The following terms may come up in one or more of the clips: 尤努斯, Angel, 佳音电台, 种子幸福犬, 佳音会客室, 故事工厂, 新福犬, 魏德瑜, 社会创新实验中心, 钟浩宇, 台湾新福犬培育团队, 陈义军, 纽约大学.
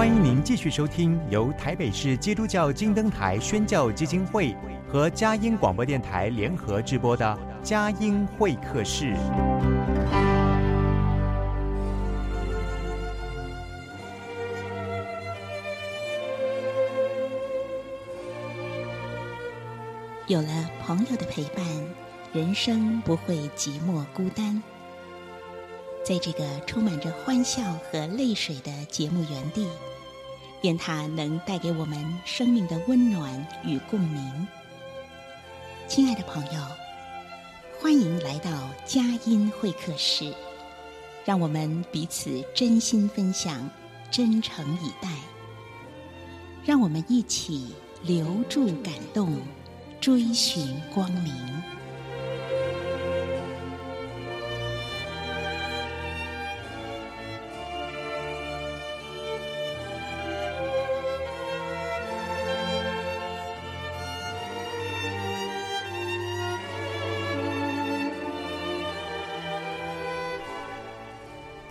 欢迎您继续收听由台北市基督教金灯台宣教基金会和佳音广播电台联合直播的佳音会客室。有了朋友的陪伴，人生不会寂寞孤单。在这个充满着欢笑和泪水的节目园地，愿它能带给我们生命的温暖与共鸣。亲爱的朋友，欢迎来到佳音会客室，让我们彼此真心分享，真诚以待。让我们一起留住感动，追寻光明。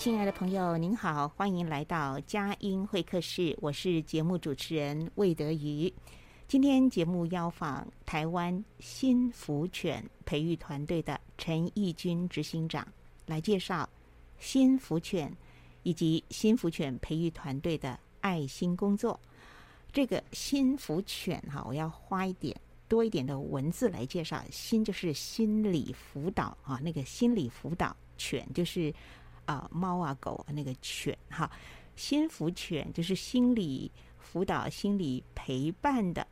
亲爱的朋友，您好，欢迎来到佳音会客室，我是节目主持人魏德瑜。今天节目邀访台湾新福犬培育团队的陈义军执行长，来介绍新福犬以及新福犬培育团队的爱心工作。这个新福犬哈，我要花一点多一点的文字来介绍。新就是心理辅导啊，那个心理辅导，犬就是猫啊狗那个犬哈，心辅犬就是心理辅导、心理陪伴的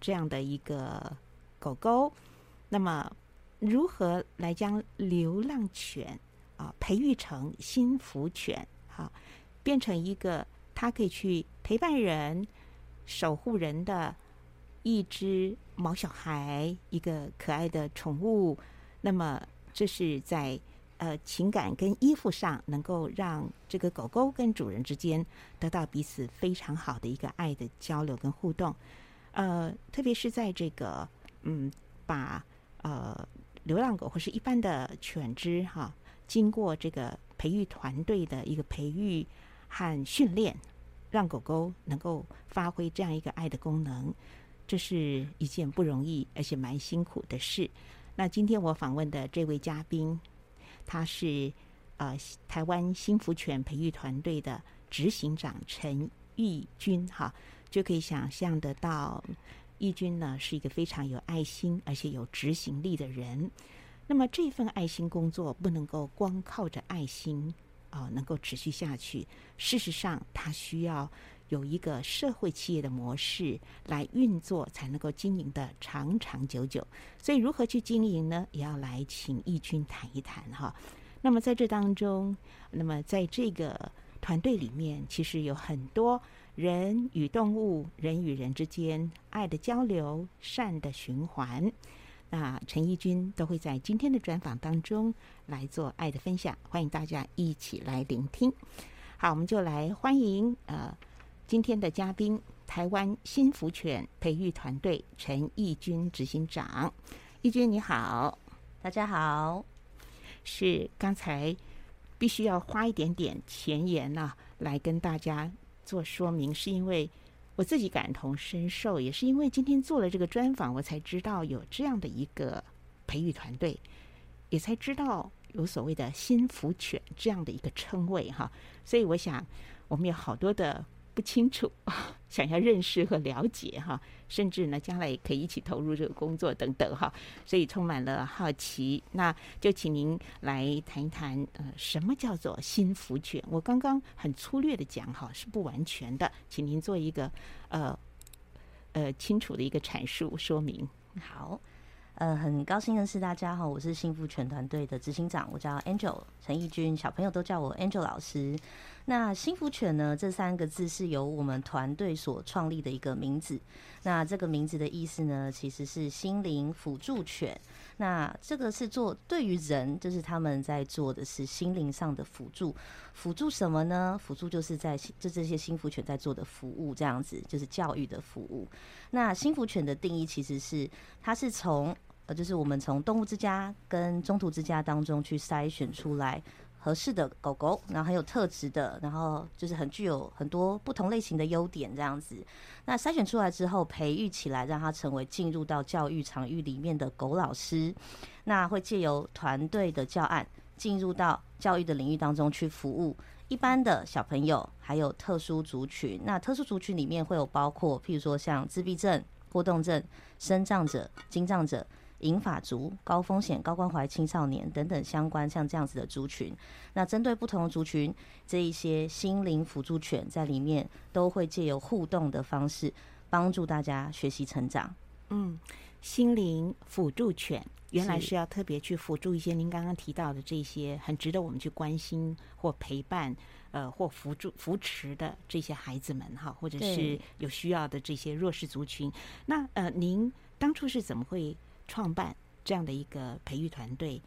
这样的一个狗狗。那么，如何来将流浪犬培育成心辅犬，变成一个它可以去陪伴人、守护人的一只毛小孩，一个可爱的宠物？那么，这是在情感跟依附上能够让这个狗狗跟主人之间得到彼此非常好的一个爱的交流跟互动。特别是在这个把流浪狗或是一般的犬只哈，经过这个培育团队的一个培育和训练，让狗狗能够发挥这样一个爱的功能，这是一件不容易而且蛮辛苦的事。那今天我访问的这位嘉宾，他是台湾新福犬培育团队的执行长陈义军哈，就可以想象得到义军呢是一个非常有爱心而且有执行力的人。那么这份爱心工作不能够光靠着爱心能够持续下去，事实上他需要有一个社会企业的模式来运作，才能够经营的长长久久。所以如何去经营呢，也要来请义军谈一谈哈。那么在这当中，那么在这个团队里面，其实有很多人与动物、人与人之间爱的交流、善的循环。那陈义军都会在今天的专访当中来做爱的分享，欢迎大家一起来聆听。好，我们就来欢迎今天的嘉宾，台湾新福犬培育团队陈义军执行长。义军你好。大家好。是，刚才必须要花一点点前言来跟大家做说明，是因为我自己感同身受，也是因为今天做了这个专访，我才知道有这样的一个培育团队，也才知道有所谓的新福犬这样的一个称谓哈。所以我想我们有好多的不清楚，想要认识和了解哈，甚至呢将来也可以一起投入这个工作等等哈，所以充满了好奇。那就请您来谈一谈什么叫做新福犬。我刚刚很粗略的讲哈，是不完全的，请您做一个清楚的一个阐述说明。好，很高兴认识大家哈，我是新福犬团队的执行长，我叫 Angel 陈义军，小朋友都叫我 Angel 老师。那新福犬呢，这三个字是由我们团队所创立的一个名字。那这个名字的意思呢，其实是心灵辅助犬。那这个是做对于人，就是他们在做的是心灵上的辅助。辅助什么呢？辅助就是在这些新福犬在做的服务，这样子就是教育的服务。那新福犬的定义其实是，它是从就是我们从动物之家跟中途之家当中去筛选出来合适的狗狗，然后很有特质的，然后就是很具有很多不同类型的优点这样子。那筛选出来之后，培育起来，让它成为进入到教育场域里面的狗老师。那会借由团队的教案，进入到教育的领域当中去服务一般的小朋友，还有特殊族群。那特殊族群里面会有包括，譬如说像自闭症、过动症、身障者、精障者、银发族、高风险高关怀青少年等等相关像这样子的族群。那针对不同的族群，这一些心灵辅助犬在里面都会借由互动的方式帮助大家学习成长。嗯，心灵辅助犬原来是要特别去辅助一些您刚刚提到的这些很值得我们去关心或陪伴或扶持的这些孩子们哈，或者是有需要的这些弱势族群。那您当初是怎么会创办这样的一个培育团队？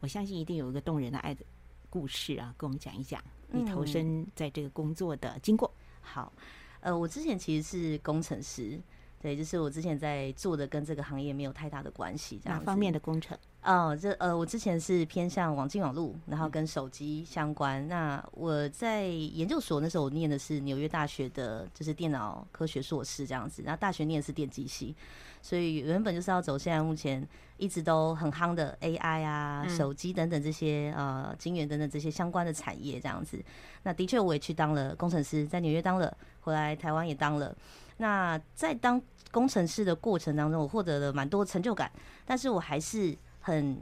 我相信一定有一个动人的爱的故事啊，跟我们讲一讲你投身在这个工作的经过。好，我之前其实是工程师，对，就是我之前在做的跟这个行业没有太大的关系。哪方面的工程？我之前是偏向网际网路，然后跟手机相关。那我在研究所那时候，我念的是纽约大学的，就是电脑科学硕士这样子。然后大学念的是电机系，所以原本就是要走现在目前一直都很夯的 AI 啊、手机等等这些晶圆等等这些相关的产业这样子。那的确我也去当了工程师，在纽约当了，回来台湾也当了。那在当工程师的过程当中，我获得了蛮多成就感，但是我还是很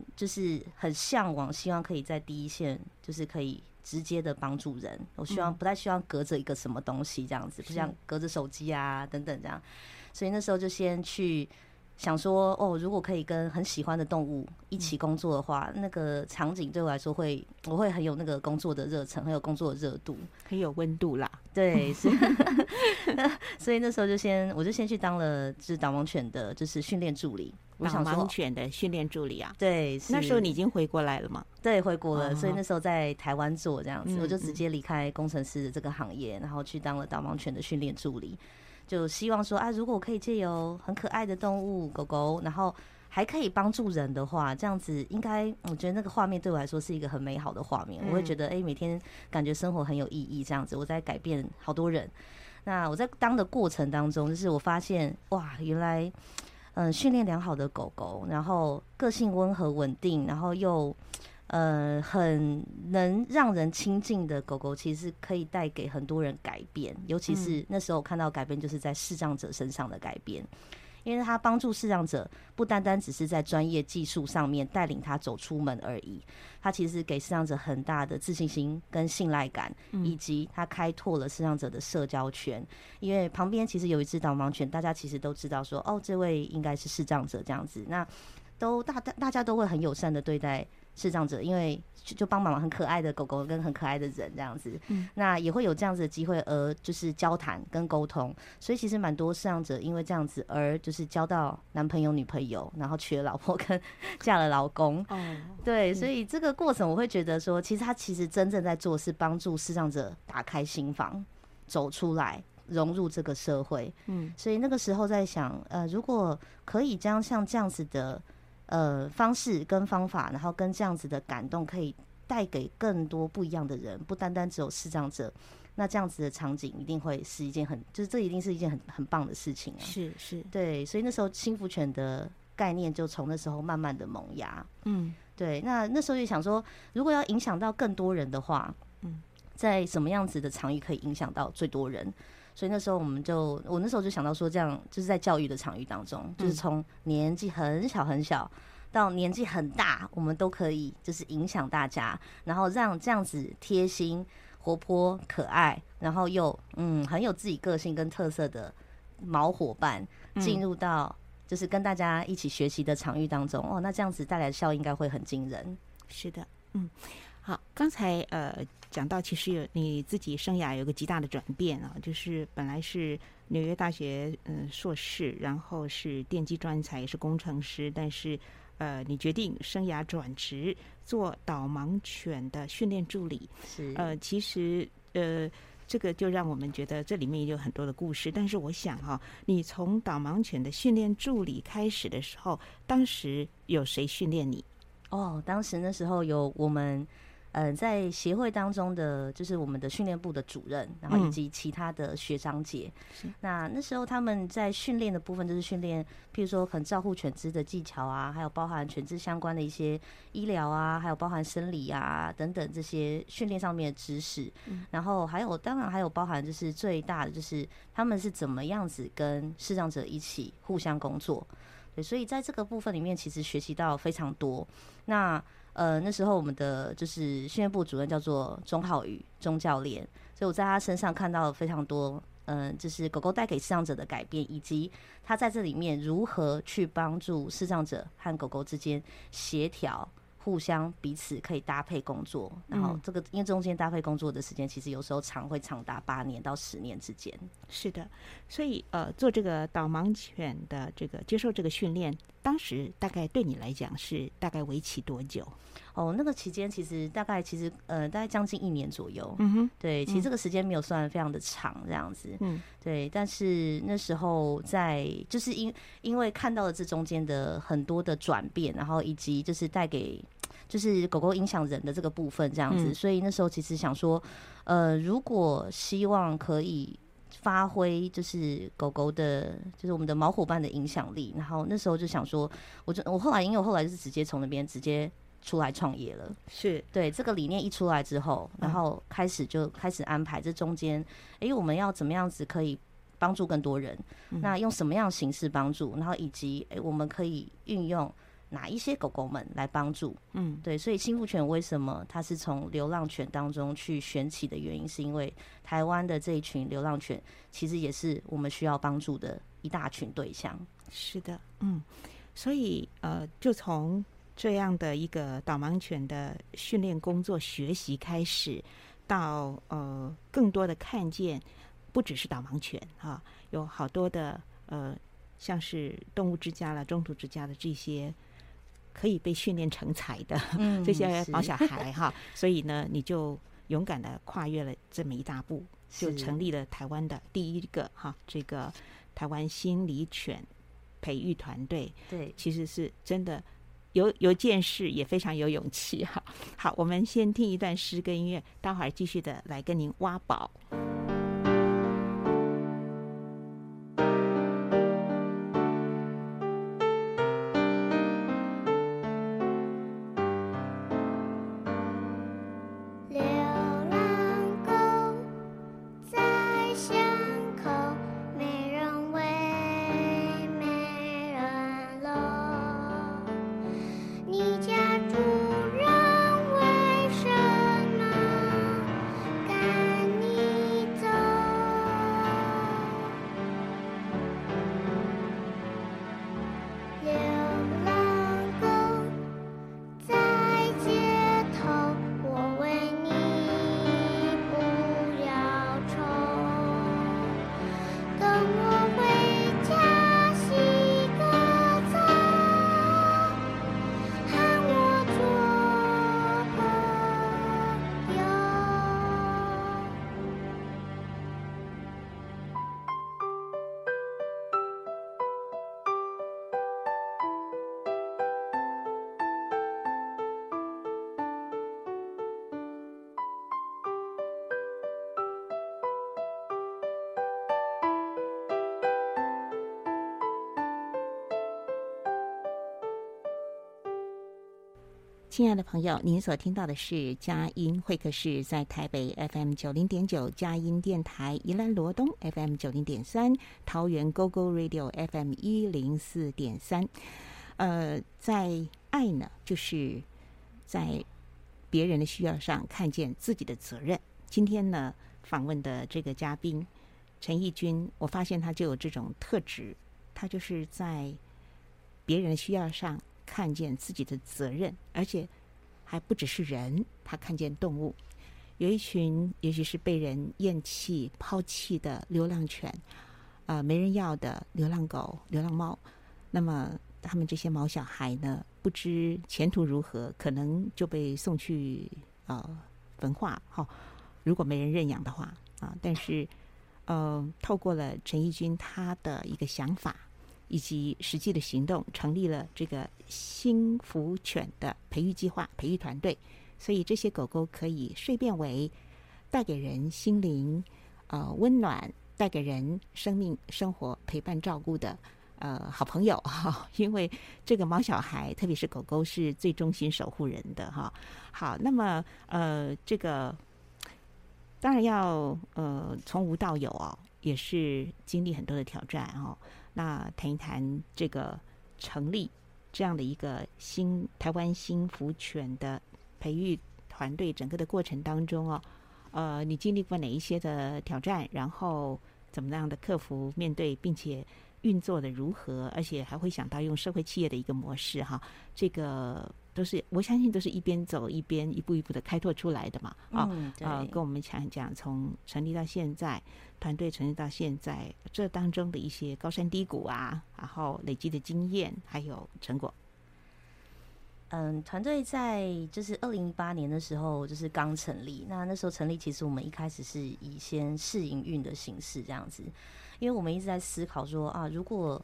向往，希望可以在第一线，就是可以直接的帮助人。我希望不太希望隔着一个什么东西这样子，不像隔着手机啊等等这样。所以那时候就先去想说，如果可以跟很喜欢的动物一起工作的话，那个场景对我来说我会很有那个工作的热忱，很有工作的热度，很有温度啦。对，所以那时候我就先去当了就是导盲犬的，就是训练助理。导盲犬的训练助理啊，对，那时候你已经回过来了吗？对，回国了，所以那时候在台湾做这样子，我就直接离开工程师的这个行业，然后去当了导盲犬的训练助理。就希望说如果我可以借由很可爱的动物狗狗，然后还可以帮助人的话，这样子应该我觉得那个画面对我来说是一个很美好的画面。我会觉得每天感觉生活很有意义这样子，我在改变好多人。那我在当的过程当中，就是我发现哇，原来训练良好的狗狗，然后个性温和稳定，然后又很能让人亲近的狗狗，其实可以带给很多人改变。尤其是那时候我看到改变，就是在视障者身上的改变，因为他帮助视障者不单单只是在专业技术上面带领他走出门而已，他其实给视障者很大的自信心跟信赖感，以及他开拓了视障者的社交圈。因为旁边其实有一只导盲犬，大家其实都知道说这位应该是视障者这样子，那大家都会很友善的对待视障者，因为就帮忙很可爱的狗狗跟很可爱的人这样子。那也会有这样子的机会就是交谈跟沟通，所以其实蛮多视障者因为这样子而就是交到男朋友女朋友，然后娶了老婆跟嫁了老公。对，所以这个过程我会觉得说，其实真正在做是帮助视障者打开心房，走出来，融入这个社会。所以那个时候在想如果可以将像这样子的方式跟方法，然后跟这样子的感动可以带给更多不一样的人，不单单只有视障者，那这样子的场景一定会是一件这一定是一件很棒的事情啊。是，对，所以那时候幸福犬的概念就从那时候慢慢的萌芽。对，那时候就想说，如果要影响到更多人的话，在什么样子的场域可以影响到最多人？所以那时候我那时候就想到说，这样就是在教育的场域当中，就是从年纪很小很小到年纪很大，我们都可以就是影响大家，然后让这样子贴心、活泼、可爱，然后又很有自己个性跟特色的毛伙伴进入到就是跟大家一起学习的场域当中。那这样子带来的效应应该会很惊人。是的，好，刚才讲到其实你自己生涯有个极大的转变啊，就是本来是纽约大学硕士，然后是电机专才，也是工程师，但是你决定生涯转职做导盲犬的训练助理。是其实这个就让我们觉得这里面也有很多的故事。但是我想你从导盲犬的训练助理开始的时候，当时有谁训练你？当时那时候有我们在协会当中的就是我们的训练部的主任，然后以及其他的学长姐。那时候他们在训练的部分就是训练，譬如说可能照护犬只的技巧啊，还有包含犬只相关的一些医疗啊，还有包含生理啊等等这些训练上面的知识。然后还有当然还有包含就是最大的就是他们是怎么样子跟视障者一起互相工作。对，所以在这个部分里面其实学习到非常多。那时候我们的就是训练部主任叫做钟浩宇钟教练，所以我在他身上看到了非常多，就是狗狗带给视障者的改变，以及他在这里面如何去帮助视障者和狗狗之间协调，互相彼此可以搭配工作。然后这个因为中间搭配工作的时间，其实有时候长达8年到10年之间。是的，所以做这个导盲犬的这个接受这个训练，当时大概对你来讲是大概为期多久？那个期间其实大概将近1年左右。对，其实这个时间没有算非常的长这样子。对，但是那时候就是因为看到了这中间的很多的转变，然后以及就是带给就是狗狗影响人的这个部分这样子，所以那时候其实想说，如果希望可以发挥就是狗狗的就是我们的毛伙伴的影响力，然后那时候就想说，我后来就是直接从那边直接出来创业了。是，对，这个理念一出来之后，然后开始安排这中间，我们要怎么样子可以帮助更多人，那用什么样的形式帮助，然后以及我们可以运用哪一些狗狗们来帮助。对，所以幸福犬为什么它是从流浪犬当中去选起的原因，是因为台湾的这一群流浪犬其实也是我们需要帮助的一大群对象。是的，所以就从这样的一个导盲犬的训练工作学习开始，到更多的看见，不只是导盲犬啊，有好多的像是动物之家啦、中途之家的这些可以被训练成才的这些毛小孩哈，所以呢，你就勇敢的跨越了这么一大步，就成立了台湾的第一个哈，这个台湾心理犬培育团队。对，其实是真的有见识，也非常有勇气哈。好，我们先听一段诗歌音乐，待会儿继续的来跟您挖宝。亲爱的朋友，您所听到的是佳音会客室，在台北 FM90.9 佳音电台，宜兰罗东 FM90.3，桃园 GoGo Radio FM104.3。在爱呢，就是在别人的需要上看见自己的责任。今天呢，访问的这个嘉宾陈义君，我发现他就有这种特质，他就是在别人的需要上看见自己的责任，而且还不只是人，他看见动物。有一群也许是被人厌弃、抛弃的流浪犬，没人要的流浪狗、流浪猫。那么他们这些毛小孩呢，不知前途如何，可能就被送去焚化。如果没人认养的话啊，但是透过了陈义君他的一个想法，以及实际的行动，成立了这个幸福犬的培育计划、培育团队，所以这些狗狗可以蜕变为带给人心灵温暖，带给人生命生活陪伴照顾的好朋友哈，因为这个毛小孩特别是狗狗是最忠心守护人的哈。好，那么这个当然要从无到有哦，也是经历很多的挑战哦。那谈一谈这个成立这样的一个台湾新福犬的培育团队整个的过程当中哦，你经历过哪一些的挑战，然后怎么样的克服面对，并且运作的如何，而且还会想到用社会企业的一个模式哈，这个都是我相信都是一边走一边一步一步的开拓出来的嘛。跟我们讲讲从成立到现在，团队成立到现在这当中的一些高山低谷啊，然后累积的经验还有成果。团队在就是2018年的时候就是刚成立，那时候成立其实我们一开始是以先试营运的形式这样子，因为我们一直在思考说啊，如果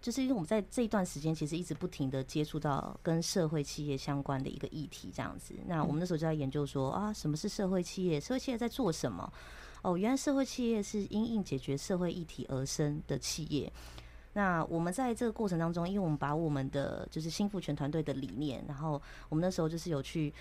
就是因为我们在这一段时间其实一直不停的接触到跟社会企业相关的一个议题这样子，那我们那时候就在研究说啊，什么是社会企业，社会企业在做什么？哦，原来社会企业是因应解决社会议题而生的企业。那我们在这个过程当中，因为我们把我们的就是新福犬团队的理念，然后我们那时候就是有去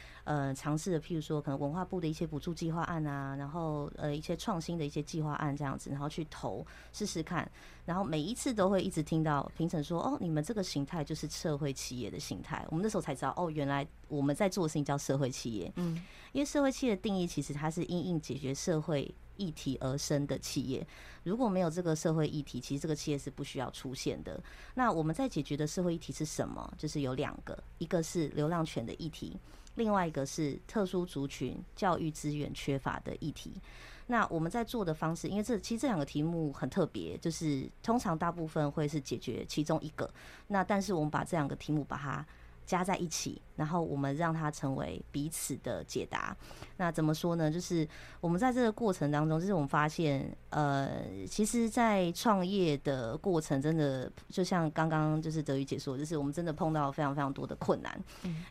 尝试的，譬如说可能文化部的一些补助计划案啊，然后一些创新的一些计划案这样子，然后去投试试看，然后每一次都会一直听到评审说哦，你们这个形态就是社会企业的形态。我们那时候才知道哦，原来我们在做的事情叫社会企业。嗯，因为社会企业的定义其实它是因应解决社会议题而生的企业，如果没有这个社会议题，其实这个企业是不需要出现的。那我们在解决的社会议题是什么？就是有两个，一个是流浪犬的议题，另外一个是特殊族群教育资源缺乏的议题。那我们在做的方式，因为其实这两个题目很特别，就是通常大部分会是解决其中一个，那但是我们把这两个题目把它加在一起，然后我们让它成为彼此的解答。那怎么说呢？就是我们在这个过程当中，就是我们发现，其实在创业的过程，真的就像刚刚就是德瑜姐说，就是我们真的碰到非常非常多的困难。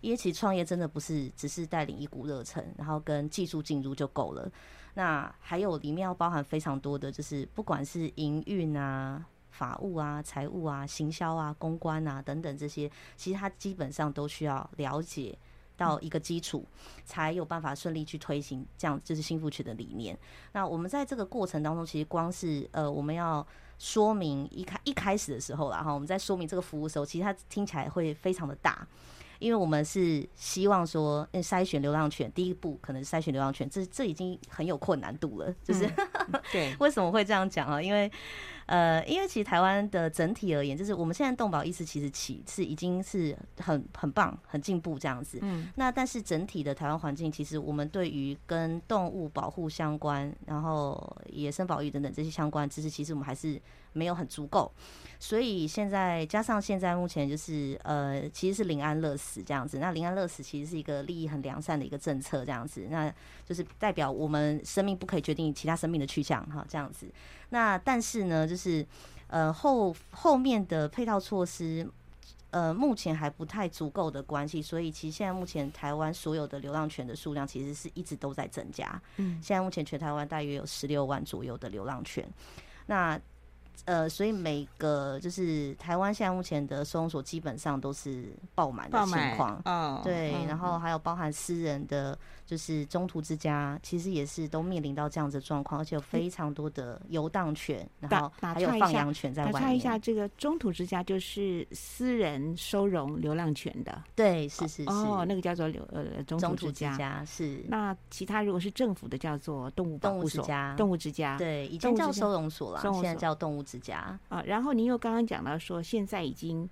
因为其实创业真的不是只是带领一股热忱，然后跟技术进入就够了。那还有里面要包含非常多的，就是不管是营运啊、法务啊、财务啊、行销啊、公关啊等等，这些其实它基本上都需要了解到一个基础，才有办法顺利去推行这样就是新福犬的理念。那我们在这个过程当中，其实光是我们要说明一开始的时候啦，我们在说明这个服务的时候，其实它听起来会非常的大，因为我们是希望说筛选流浪犬，第一步可能是筛选流浪犬，这已经很有困难度了，就是对为什么会这样讲啊？因为其实台湾的整体而言，就是我们现在动保意识其实已经是很棒、很进步这样子。那但是整体的台湾环境，其实我们对于跟动物保护相关，然后野生保育等等这些相关知识，其实我们还是没有很足够。所以现在加上现在目前就是其实是临安乐死这样子。那临安乐死其实是一个利益很良善的一个政策这样子，那就是代表我们生命不可以决定其他生命的去向哈这样子。那但是呢，就是后面的配套措施，目前还不太足够的关系，所以其实现在目前台湾所有的流浪犬的数量其实是一直都在增加。现在目前全台湾大约有16万左右的流浪犬。那所以每个就是台湾现在目前的收容所基本上都是爆满的情况，对，然后还有包含私人的就是中途之家，其实也是都面临到这样子的状况，而且有非常多的游荡犬，然后还有放养犬在外面。打岔一下，这个中途之家就是私人收容流浪犬的，对，是是是，哦，那个叫做中途之家是。那其他如果是政府的叫做动物保护所，动物之家，对，以前叫收容所啦，现在叫动物之家啊。然后您又刚刚讲到说，现在已经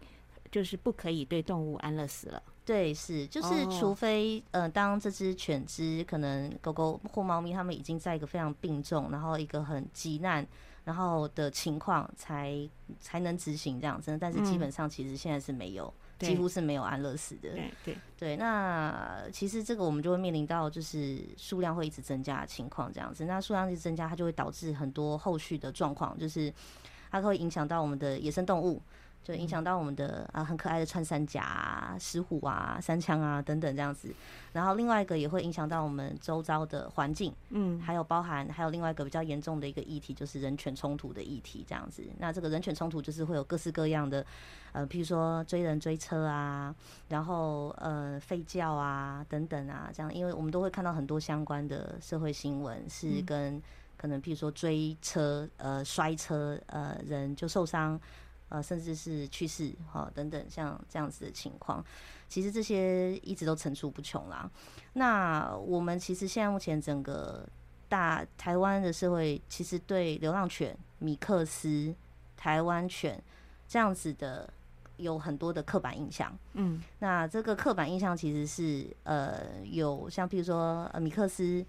就是不可以对动物安乐死了。对，是，就是除非当这只犬只可能狗狗或猫咪它们已经在一个非常病重，然后一个很急难，然后的情况才能执行这样子。但是基本上其实现在是没有，几乎是没有安乐死的。对，那其实这个我们就会面临到就是数量会一直增加的情况这样子。那数量一直增加，它就会导致很多后续的状况，就是它会影响到我们的野生动物。就影响到我们的很可爱的穿山甲啊、石虎啊、山羌啊等等这样子。然后另外一个也会影响到我们周遭的环境，嗯，还有包含还有另外一个比较严重的一个议题，就是人权冲突的议题这样子。那这个人权冲突就是会有各式各样的，譬如说追人追车啊，然后吠叫啊等等啊这样，因为我们都会看到很多相关的社会新闻是跟可能譬如说追车、摔车、人就受伤。甚至是去世等等像这样子的情况，其实这些一直都层出不穷啦。那我们其实现在目前整个大台湾的社会，其实对流浪犬、米克斯、台湾犬这样子的有很多的刻板印象。嗯，那这个刻板印象其实是有像譬如说米克斯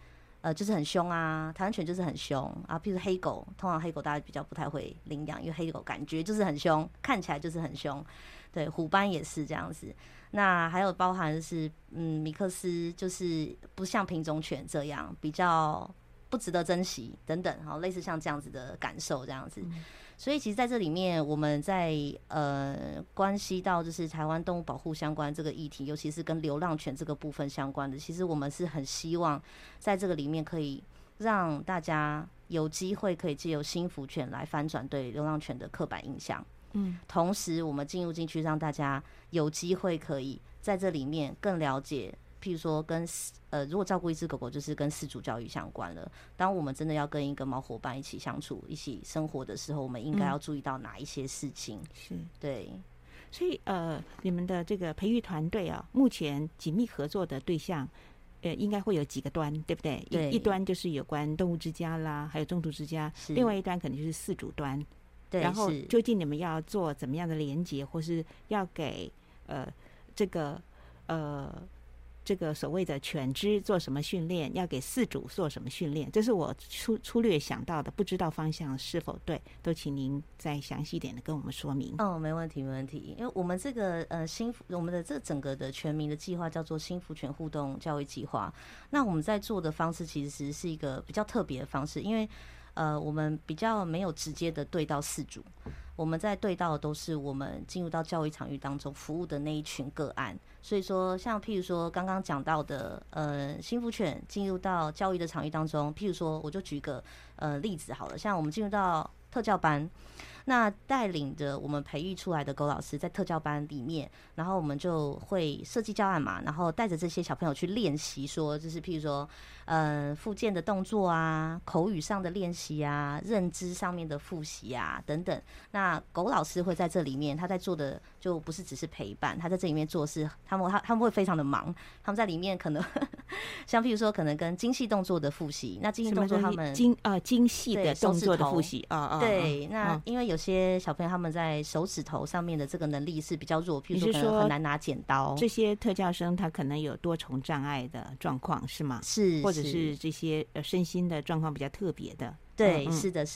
就是很凶啊，台湾犬就是很凶啊。譬如黑狗，通常黑狗大家比较不太会领养，因为黑狗感觉就是很凶，看起来就是很凶。对，虎斑也是这样子。那还有包含是，米克斯就是不像品种犬这样，比较不值得珍惜等等，好，类似像这样子的感受这样子。所以其实在这里面，我们在关系到就是台湾动物保护相关这个议题，尤其是跟流浪犬这个部分相关的，其实我们是很希望在这个里面可以让大家有机会可以藉由幸福犬来翻转对流浪犬的刻板印象。嗯，同时我们进入进去，让大家有机会可以在这里面更了解。譬如说跟如果照顾一只狗狗，就是跟饲主教育相关了。当我们真的要跟一个毛伙伴一起相处、一起生活的时候，我们应该要注意到哪一些事情？是对。所以你们的这个培育团队啊，目前紧密合作的对象，应该会有几个端，对不对？对，一端就是有关动物之家啦，还有中途之家；另外一端可能就是饲主端。对，然后究竟你们要做怎么样的连结，或是要给这个所谓的犬只做什么训练，要给饲主做什么训练，这是我粗略想到的，不知道方向是否对，都请您再详细一点的跟我们说明。哦，没问题。因为我们这个我们的这整个的全民的计划叫做幸福犬互动教育计划。那我们在做的方式其实是一个比较特别的方式，因为我们比较没有直接的对到饲主，我们在对到的都是我们进入到教育场域当中服务的那一群个案。所以说像譬如说刚刚讲到的幸福犬进入到教育的场域当中，譬如说我就举个例子好了，像我们进入到特教班，那带领着我们培育出来的狗老师在特教班里面，然后我们就会设计教案嘛，然后带着这些小朋友去练习，说就是譬如说复健的动作啊，口语上的练习啊，认知上面的复习啊等等。那狗老师会在这里面，他在做的就不是只是陪伴，他在这里面做事，他们会非常的忙，他们在里面可能像譬如说可能跟精细动作的复习，那精细动作他们精细的动作的复习啊。对，那因为有些小朋友他们在手指头上面的这个能力是比较弱，譬如说可能很难拿剪刀。这些特教生他可能有多重障碍的状况是吗？是，或者是这些身心的状况比较特别的。对，是的、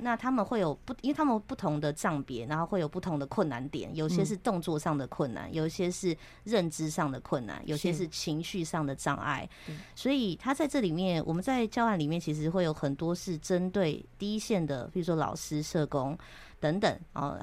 那他们会有因为他们不同的障别，然后会有不同的困难点，有些是动作上的困难，有些是认知上的困难，有些是情绪上的障碍。所以他在这里面，我们在教案里面其实会有很多是针对第一线的，比如说老师、社工等等，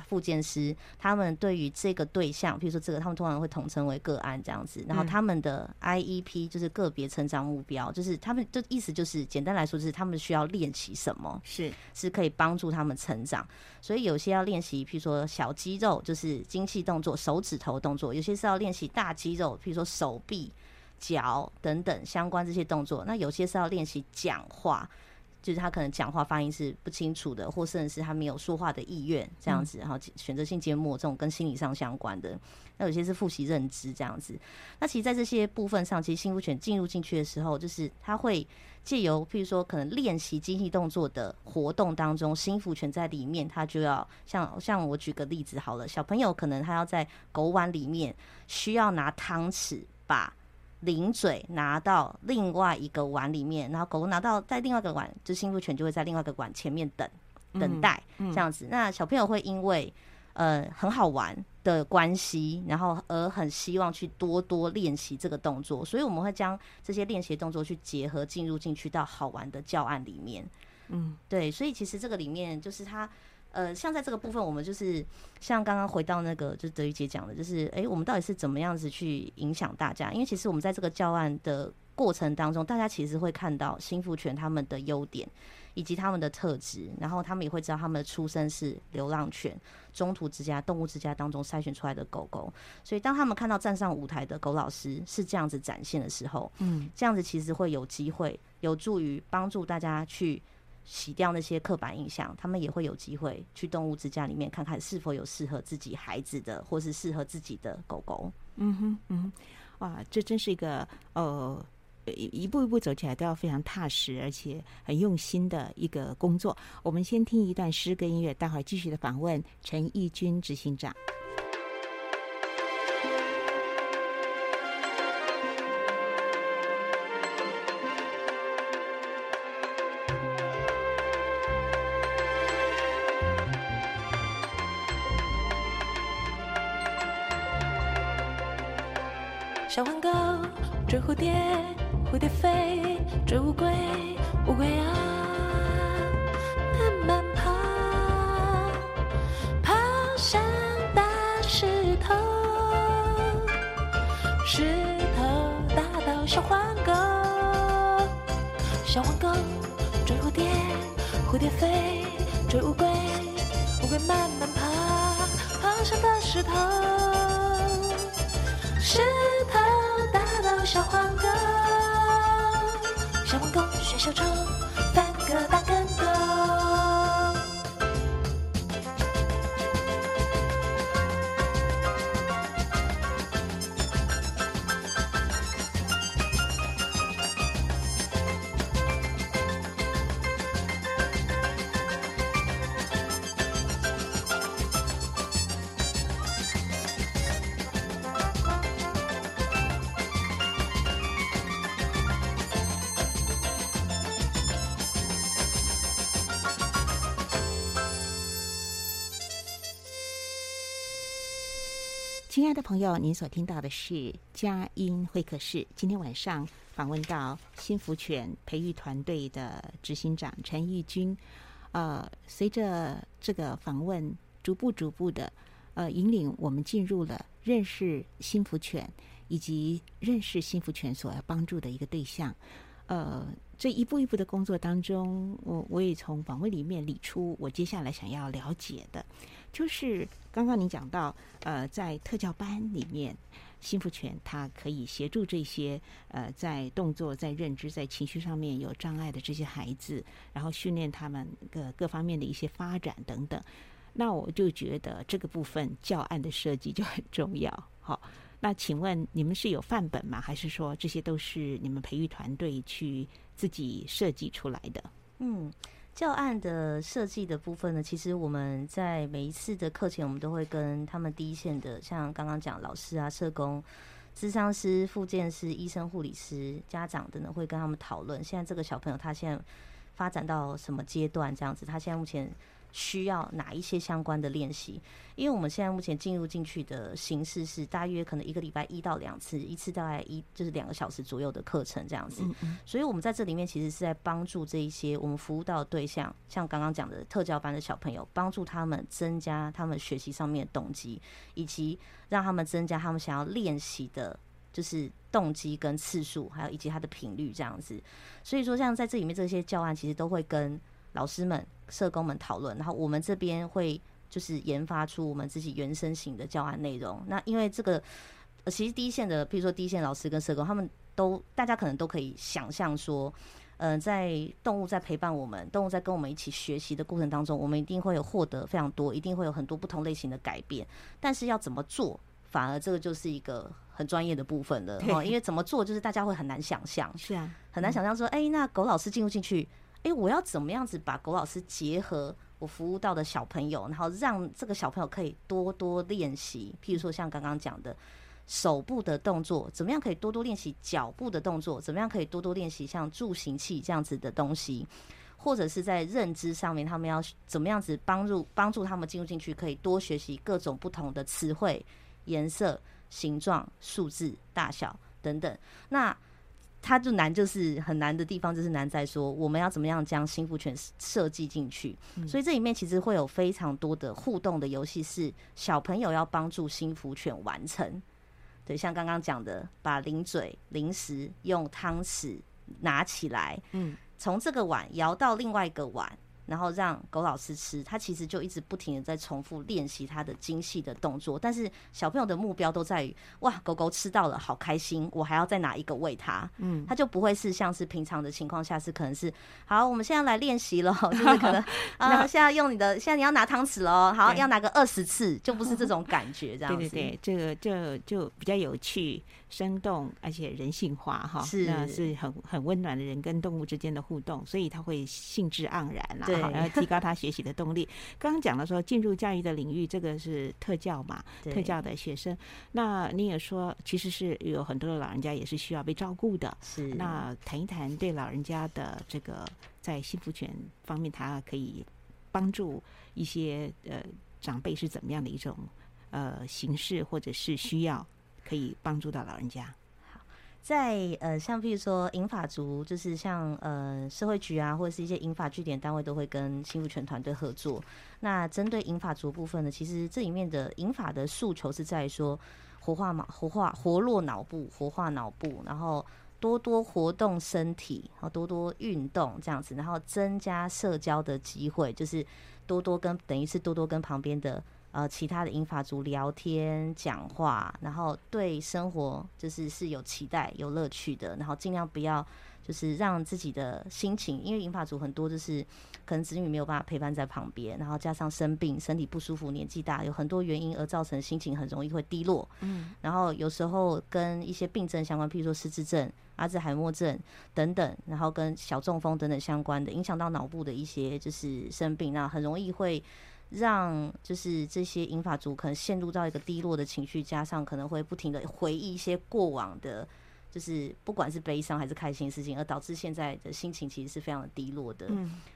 复健师，他们对于这个对象，比如说这个他们通常会统称为个案这样子，然后他们的 IEP 就是个别成长目标，就是他们的意思就是简单来说就是他们需要练习什么是可以帮助他们成长。所以有些要练习譬如说小肌肉，就是精细动作、手指头动作，有些是要练习大肌肉，譬如说手臂、脚等等相关这些动作，那有些是要练习讲话，就是他可能讲话发音是不清楚的，或甚至是他没有说话的意愿这样子，然后选择性缄默，这种跟心理上相关的。那有些是复习认知这样子。那其实在这些部分上，其实幸福犬进入进去的时候，就是他会借由譬如说可能练习精细动作的活动当中，幸福犬在里面他就要像我举个例子好了，小朋友可能他要在狗碗里面需要拿汤匙把零嘴拿到另外一个碗里面，然后狗狗拿到在另外一个碗，就幸福犬就会在另外一个碗前面等待这样子。那小朋友会因为很好玩的关系，然后而很希望去多多练习这个动作，所以我们会将这些练习动作去结合进入进去到好玩的教案里面。对，所以其实这个里面就是它像在这个部分，我们就是像刚刚回到那个，就是德瑜姐讲的，就是我们到底是怎么样子去影响大家？因为其实我们在这个教案的过程当中，大家其实会看到新福犬他们的优点以及他们的特质，然后他们也会知道他们的出生是流浪犬、中途之家、动物之家当中筛选出来的狗狗。所以当他们看到站上舞台的狗老师是这样子展现的时候，这样子其实会有机会有助于帮助大家去洗掉那些刻板印象，他们也会有机会去动物之家里面看看是否有适合自己孩子的，或是适合自己的狗狗。嗯哼，嗯哼，哇，这真是一个一步一步走起来都要非常踏实，而且很用心的一个工作。我们先听一段诗歌音乐，待会儿继续的访问陈义君执行长。小黄狗追蝴蝶，蝴蝶飞追乌龟，乌龟啊慢慢跑，跑向大石头，石头打到小黄狗。小黄狗追蝴蝶，蝴蝶飞追乌龟，乌龟慢慢跑，跑向大石头，石头打到小黄狗。小黄狗学小丑，翻个大跟头。亲爱的朋友，您所听到的是佳音会客室。今天晚上访问到新福犬培育团队的执行长陈义君。随着这个访问逐步的引领我们进入了认识新福犬，以及认识新福犬所要帮助的一个对象。这一步一步的工作当中，我也从访问里面理出我接下来想要了解的，就是刚刚你讲到在特教班里面，新福犬它可以协助这些在动作、在认知、在情绪上面有障碍的这些孩子，然后训练他们各方面的一些发展等等。那我就觉得这个部分教案的设计就很重要。好，那请问你们是有范本吗？还是说这些都是你们培育团队去自己设计出来的？教案的设计的部分呢，其实我们在每一次的课前，我们都会跟他们第一线的，像刚刚讲老师啊、社工、諮商师、复健师、医生、护理师、家长等等，会跟他们讨论现在这个小朋友他现在发展到什么阶段，这样子他现在目前需要哪一些相关的练习。因为我们现在目前进入进去的形式是大约可能一个礼拜1到2次，一次大概就是2个小时左右的课程这样子。所以我们在这里面其实是在帮助这一些我们服务到的对象，像刚刚讲的特教班的小朋友，帮助他们增加他们学习上面的动机，以及让他们增加他们想要练习的就是动机跟次数，还有以及它的频率这样子。所以说像在这里面这些教案其实都会跟老师们、社工们讨论，然后我们这边会就是研发出我们自己原生型的教案内容。那因为这个其实第一线的，比如说第一线老师跟社工，他们都大家可能都可以想象说在动物在陪伴我们，动物在跟我们一起学习的过程当中，我们一定会有获得非常多，一定会有很多不同类型的改变。但是要怎么做，反而这个就是一个很专业的部分了。因为怎么做就是大家会很难想象。是啊，很难想象说那狗老师进入进去，我要怎么样子把狗老师结合我服务到的小朋友，然后让这个小朋友可以多练习，譬如说像刚刚讲的手部的动作，怎么样可以多练习脚部的动作，怎么样可以多练习像助行器这样子的东西，或者是在认知上面他们要怎么样子帮助他们进入进去，可以多学习各种不同的词汇、颜色、形状、数字、大小等等。那它就难，就是很难的地方就是难在说我们要怎么样将幸福圈设计进去，所以这里面其实会有非常多的互动的游戏是小朋友要帮助幸福圈完成。对，像刚刚讲的把零嘴零食用汤匙拿起来，从这个碗摇到另外一个碗，然后让狗老师吃，他其实就一直不停的在重复练习他的精细的动作，但是小朋友的目标都在于哇，狗狗吃到了好开心，我还要再拿一个喂他，他就不会是像是平常的情况下是可能是好，我们现在来练习了，就是可能现在用你的，现在你要拿汤匙了，好，要拿个20次，就不是这种感觉这样子。对对对，这个就比较有趣、生动，而且人性化哈，是很温暖的人跟动物之间的互动，所以他会兴致盎然啦。然后提高他学习的动力。刚刚讲的说进入教育的领域，这个是特教嘛，特教的学生。那你也说其实是有很多的老人家也是需要被照顾的，是。那谈一谈对老人家的这个在幸福圈方面，他可以帮助一些长辈是怎么样的一种形式或者是需要可以帮助到老人家。在像比如说银发族，就是像社会局啊，或者是一些银发据点单位都会跟幸福圈团队合作。那针对银发族部分呢，其实这里面的银发的诉求是在说活络脑部，然后多多活动身体，然后多多运动这样子，然后增加社交的机会，就是多多跟旁边的其他的银发族聊天讲话，然后对生活是有期待有乐趣的，然后尽量不要就是让自己的心情，因为银发族很多就是可能子女没有办法陪伴在旁边，然后加上生病身体不舒服年纪大有很多原因而造成心情很容易会低落，然后有时候跟一些病症相关，譬如说失智症、阿兹海默症等等，然后跟小中风等等相关的影响到脑部的一些就是生病，那很容易会让就是这些银发族可能陷入到一个低落的情绪，加上可能会不停的回忆一些过往的就是不管是悲伤还是开心的事情，而导致现在的心情其实是非常的低落的。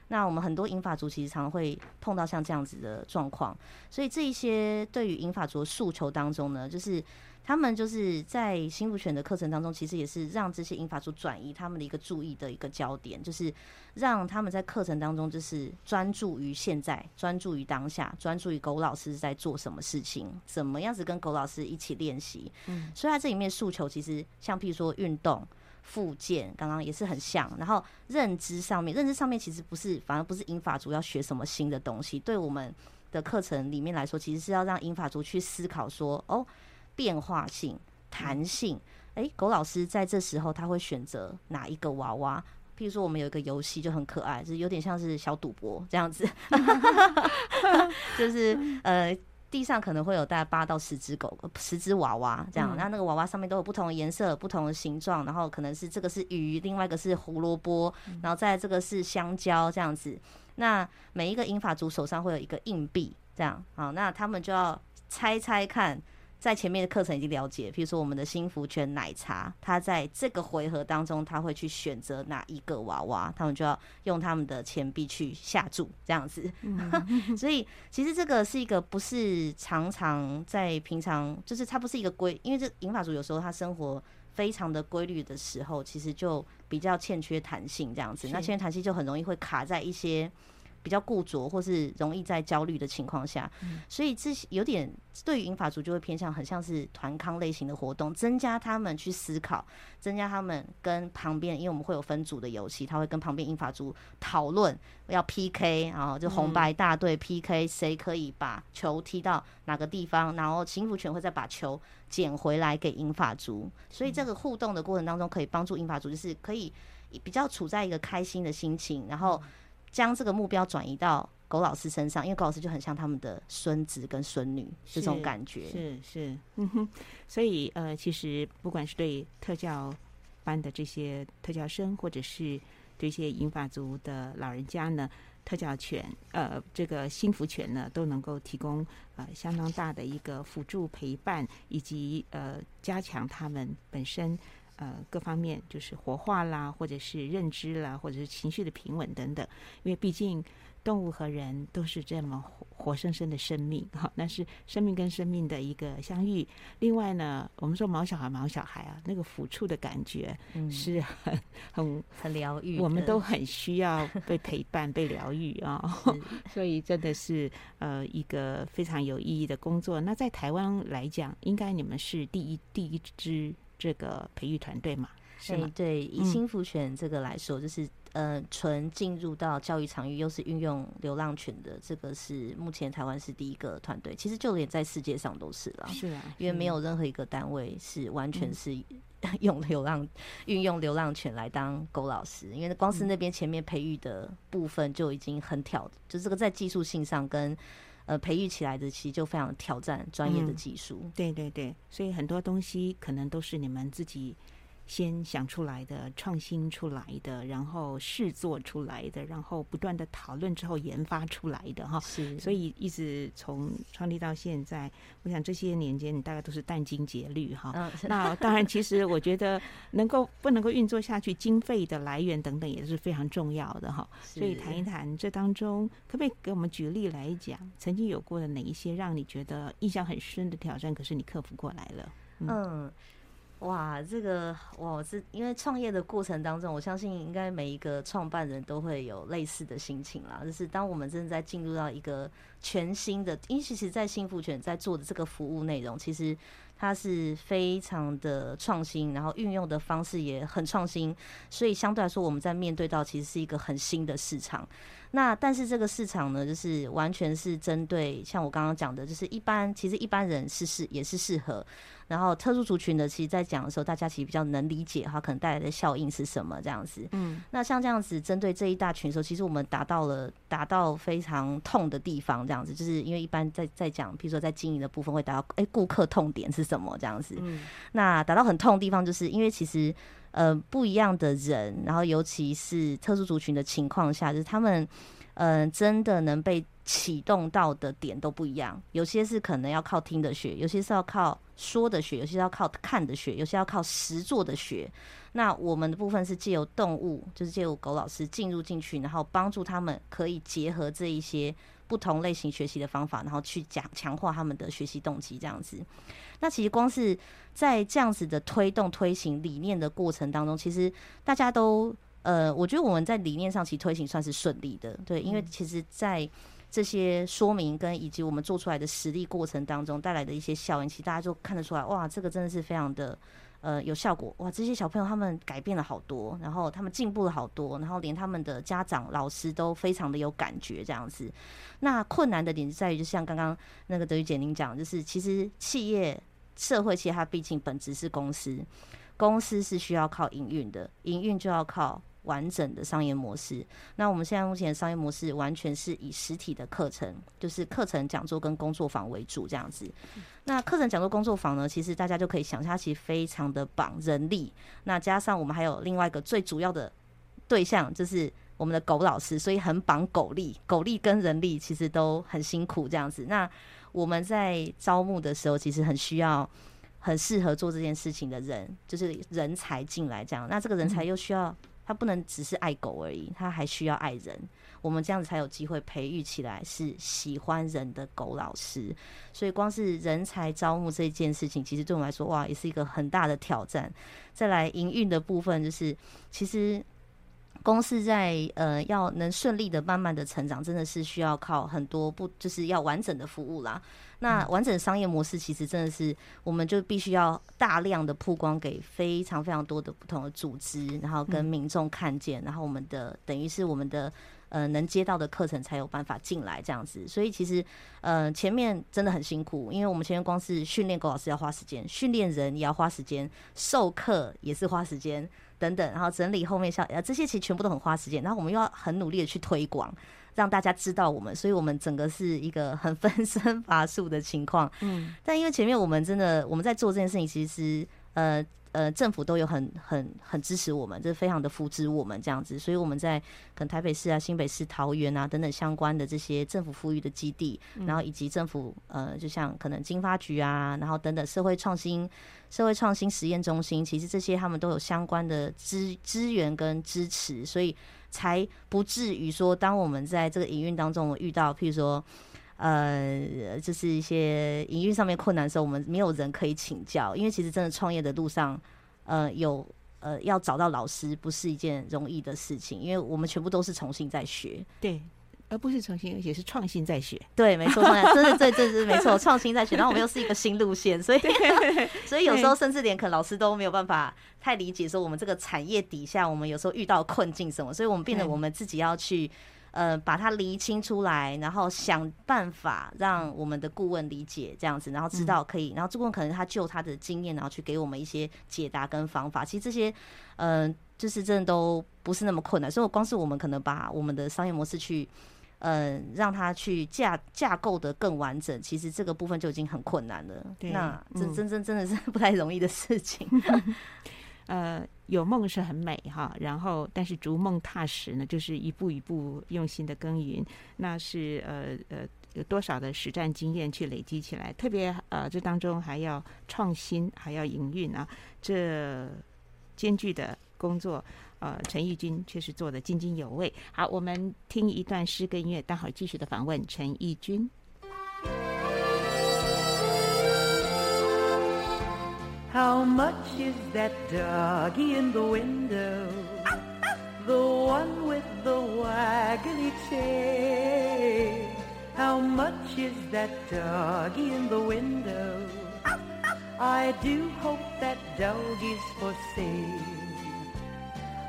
那我们很多银发族其实常常会碰到像这样子的状况，所以这一些对于银发族的诉求当中呢，就是他们就是在幸福犬的课程当中，其实也是让这些银发族转移他们的一个注意的一个焦点，就是让他们在课程当中就是专注于现在，专注于当下，专注于狗老师在做什么事情，怎么样子跟狗老师一起练习。所以他这里面诉求其实像譬如说运动、复健，刚刚也是很像，然后认知上面其实不是，反而不是银发族要学什么新的东西，对我们的课程里面来说，其实是要让银发族去思考说变化性、弹性，狗老师在这时候他会选择哪一个娃娃？譬如说我们有一个游戏就很可爱，就是有点像是小赌博这样子，就是地上可能会有大概8到10只娃娃这样，那个娃娃上面都有不同的颜色、不同的形状，然后可能是这个是鱼，另外一个是胡萝卜，然后再来这个是香蕉这样子。那每一个银发族手上会有一个硬币这样，好，那他们就要猜看。在前面的课程已经了解，譬如说我们的幸福圈奶茶，他在这个回合当中他会去选择哪一个娃娃，他们就要用他们的钱币去下注这样子。所以其实这个是一个不是常常在平常，就是它不是一个因为这银发族有时候他生活非常的规律的时候，其实就比较欠缺弹性这样子，那欠缺弹性就很容易会卡在一些比较固着或是容易在焦虑的情况下，所以这有点对于银发族就会偏向很像是团康类型的活动，增加他们去思考，增加他们跟旁边，因为我们会有分组的游戏，他会跟旁边银发族讨论要 PK， 然后就红白大队 PK 谁可以把球踢到哪个地方，然后幸福犬会再把球捡回来给银发族，所以这个互动的过程当中可以帮助银发族就是可以比较处在一个开心的心情，然后将这个目标转移到狗老师身上，因为狗老师就很像他们的孙子跟孙女这种感觉。是，所以其实不管是对特教班的这些特教生，或者是这些银发族的老人家呢，特教犬这个幸福犬呢，都能够提供相当大的一个辅助陪伴，以及加强他们本身。各方面就是活化啦，或者是认知啦，或者是情绪的平稳等等，因为毕竟动物和人都是这么活生生的生命，好，那是生命跟生命的一个相遇。另外呢，我们说毛小孩啊，那个抚触的感觉是很疗愈，我们都很需要被陪伴被疗愈啊，所以真的是一个非常有意义的工作。那在台湾来讲，应该你们是第一支这个培育团队嘛，是吗？对，以幸福犬这个来说，就是纯进入到教育场域，又是运用流浪犬的，这个是目前台湾是第一个团队。其实就连在世界上都是啦，是啊，因为没有任何一个单位是完全是运用流浪犬来当狗老师，因为光是那边前面培育的部分就已经很挑，就这个在技术性上跟培育起来的其实就非常挑战专业的技术。对对对，所以很多东西可能都是你们自己先想出来的，创新出来的，然后试做出来的，然后不断的讨论之后研发出来的哈。是，所以一直从创立到现在，我想这些年间你大概都是殚精竭虑哈。那当然，其实我觉得能够不能够运作下去，经费的来源等等也是非常重要的哈。所以谈一谈这当中，可不可以给我们举例来讲，曾经有过的哪一些让你觉得印象很深的挑战，可是你克服过来了？哇，这个哇，这因为创业的过程当中，我相信应该每一个创办人都会有类似的心情啦。就是当我们正在进入到一个全新的，因为其实在幸福犬在做的这个服务内容，其实它是非常的创新，然后运用的方式也很创新，所以相对来说我们在面对到其实是一个很新的市场。那但是这个市场呢，就是完全是针对像我刚刚讲的，就是一般人是也是适合，然后特殊族群的，其实在讲的时候大家其实比较能理解它可能带来的效应是什么这样子。那像这样子针对这一大群的时候，其实我们达到非常痛的地方这样子，就是因为一般在讲比如说在经营的部分会达到顾客痛点是什么这样子。那达到很痛的地方，就是因为其实不一样的人，然后尤其是特殊族群的情况下，就是他们真的能被启动到的点都不一样。有些是可能要靠听的学，有些是要靠说的学，有些是要靠看的学，有些要靠实作的学。那我们的部分是借由动物，就是借由狗老师进去，然后帮助他们可以结合这一些不同类型学习的方法，然后去强化他们的学习动机这样子。那其实光是在这样子的推动推行理念的过程当中，其实大家都我觉得我们在理念上其实推行算是顺利的，对，因为其实在这些说明跟以及我们做出来的实力过程当中带来的一些效应，其实大家就看得出来，哇，这个真的是非常的有效果，哇，这些小朋友他们改变了好多，然后他们进步了好多，然后连他们的家长老师都非常的有感觉这样子。那困难的点就在于，就像刚刚那个德瑜姐您讲，就是其实企业社会其实它毕竟本质是公司是需要靠营运的，营运就要靠完整的商业模式。那我们现在目前的商业模式完全是以实体的课程，就是课程讲座跟工作坊为主这样子。那课程讲座工作坊呢，其实大家就可以想象，其实非常的绑人力，那加上我们还有另外一个最主要的对象就是我们的狗老师，所以很绑狗力跟人力其实都很辛苦这样子。那我们在招募的时候其实很需要很适合做这件事情的人，就是人才进来这样。那这个人才又需要他不能只是爱狗而已，他还需要爱人，我们这样子才有机会培育起来是喜欢人的狗老师。所以光是人才招募这件事情，其实对我们来说，哇，也是一个很大的挑战。再来营运的部分，就是其实公司在要能顺利的慢慢的成长，真的是需要靠很多就是要完整的服务啦。那完整的商业模式其实真的是我们就必须要大量的曝光给非常非常多的不同的组织，然后跟民众看见，然后我们的等于是我们的能接到的课程才有办法进来这样子。所以其实前面真的很辛苦，因为我们前面光是训练狗老师要花时间，训练人也要花时间，授课也是花时间等等，然后整理后面这些其实全部都很花时间，然后我们又要很努力的去推广，让大家知道我们，所以我们整个是一个很分身乏术的情况。但因为前面我们真的我们在做这件事情，其实政府都有很支持我们，这非常的扶持我们这样子。所以我们在可能台北市啊、新北市、桃园啊等等相关的这些政府富裕的基地，然后以及政府就像可能经发局啊，然后等等社会创新实验中心，其实这些他们都有相关的资源跟支持，所以才不至于说当我们在这个营运当中我们遇到譬如说就是一些营运上面困难的时候，我们没有人可以请教，因为其实真的创业的路上，要找到老师不是一件容易的事情，因为我们全部都是重新在学，对，而不是重新，而且是创新在学，对，没错，真的，对，没错，创新在学。然后我们又是一个新路线，所以有时候甚至连可能老师都没有办法太理解说我们这个产业底下，我们有时候遇到困境什么，所以我们变得我们自己要去把它厘清出来，然后想办法让我们的顾问理解这样子，然后知道可以，然后顾问可能他就他的经验，然后去给我们一些解答跟方法。其实这些，就是真的都不是那么困难。所以光是我们可能把我们的商业模式去，让它去架构的更完整，其实这个部分就已经很困难了。那真的是不太容易的事情。有梦是很美哈，然后但是逐梦踏实呢，就是一步一步用心的耕耘，那是有多少的实战经验去累积起来，特别这当中还要创新，还要营运啊，这艰巨的工作，陈奕君确实做得津津有味。好，我们听一段诗歌音乐，待会儿继续的访问陈奕君。How much is that doggy in the window? The one with the waggly tail. How much is that doggy in the window? I do hope that doggy's for sale.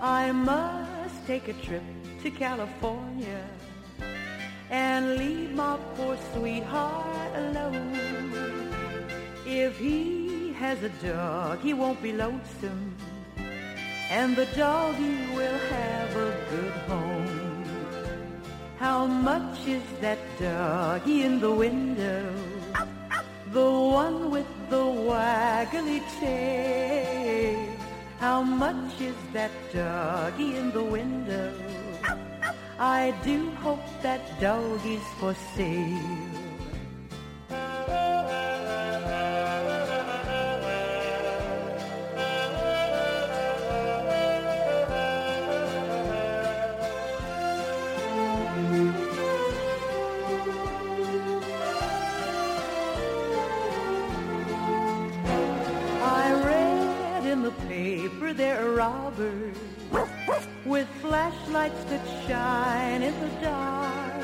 I must take a trip to California and leave my poor sweetheart alone. If he has a dog, he won't be lonesome, and the doggy will have a good home. How much is that doggy in the window? The one with the waggly tail. How much is that doggy in the window? I do hope that doggy's for sale. With flashlights that shine in the dark,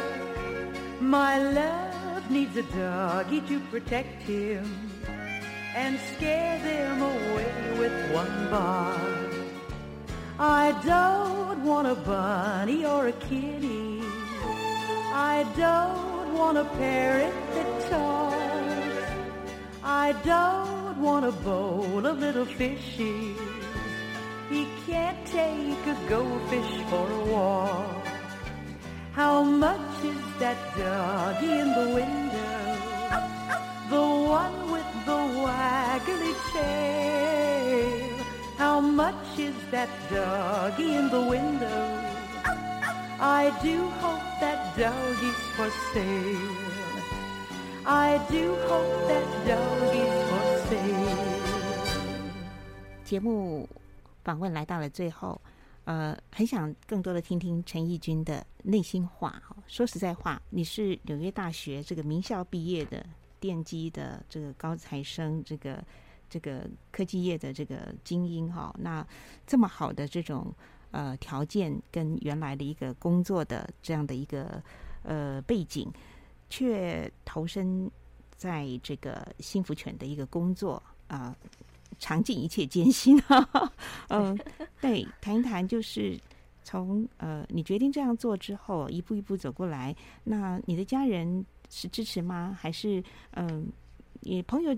my love needs a doggy to protect him and scare them away with one bark. I don't want a bunny or a kitty. I don't want a parrot that talks. I don't want a bowl of little fishies.He can't take a goldfish for a walk. How much is that doggy in the window? The one with the waggly tail. How much is that doggy in the window? I do hope that doggy's for sale. I do hope that doggy's for sale. 节目访问来到了最后，很想更多的听听陈奕君的内心话。说实在话，你是纽约大学这个名校毕业的，电机的这个高材生，这个科技业的这个精英哈。那这么好的这种条件跟原来的一个工作的这样的一个背景，却投身在这个幸福犬的一个工作啊。尝尽一切艰辛啊，对，谈一谈就是从你决定这样做之后，一步一步走过来，那你的家人是支持吗？还是你朋友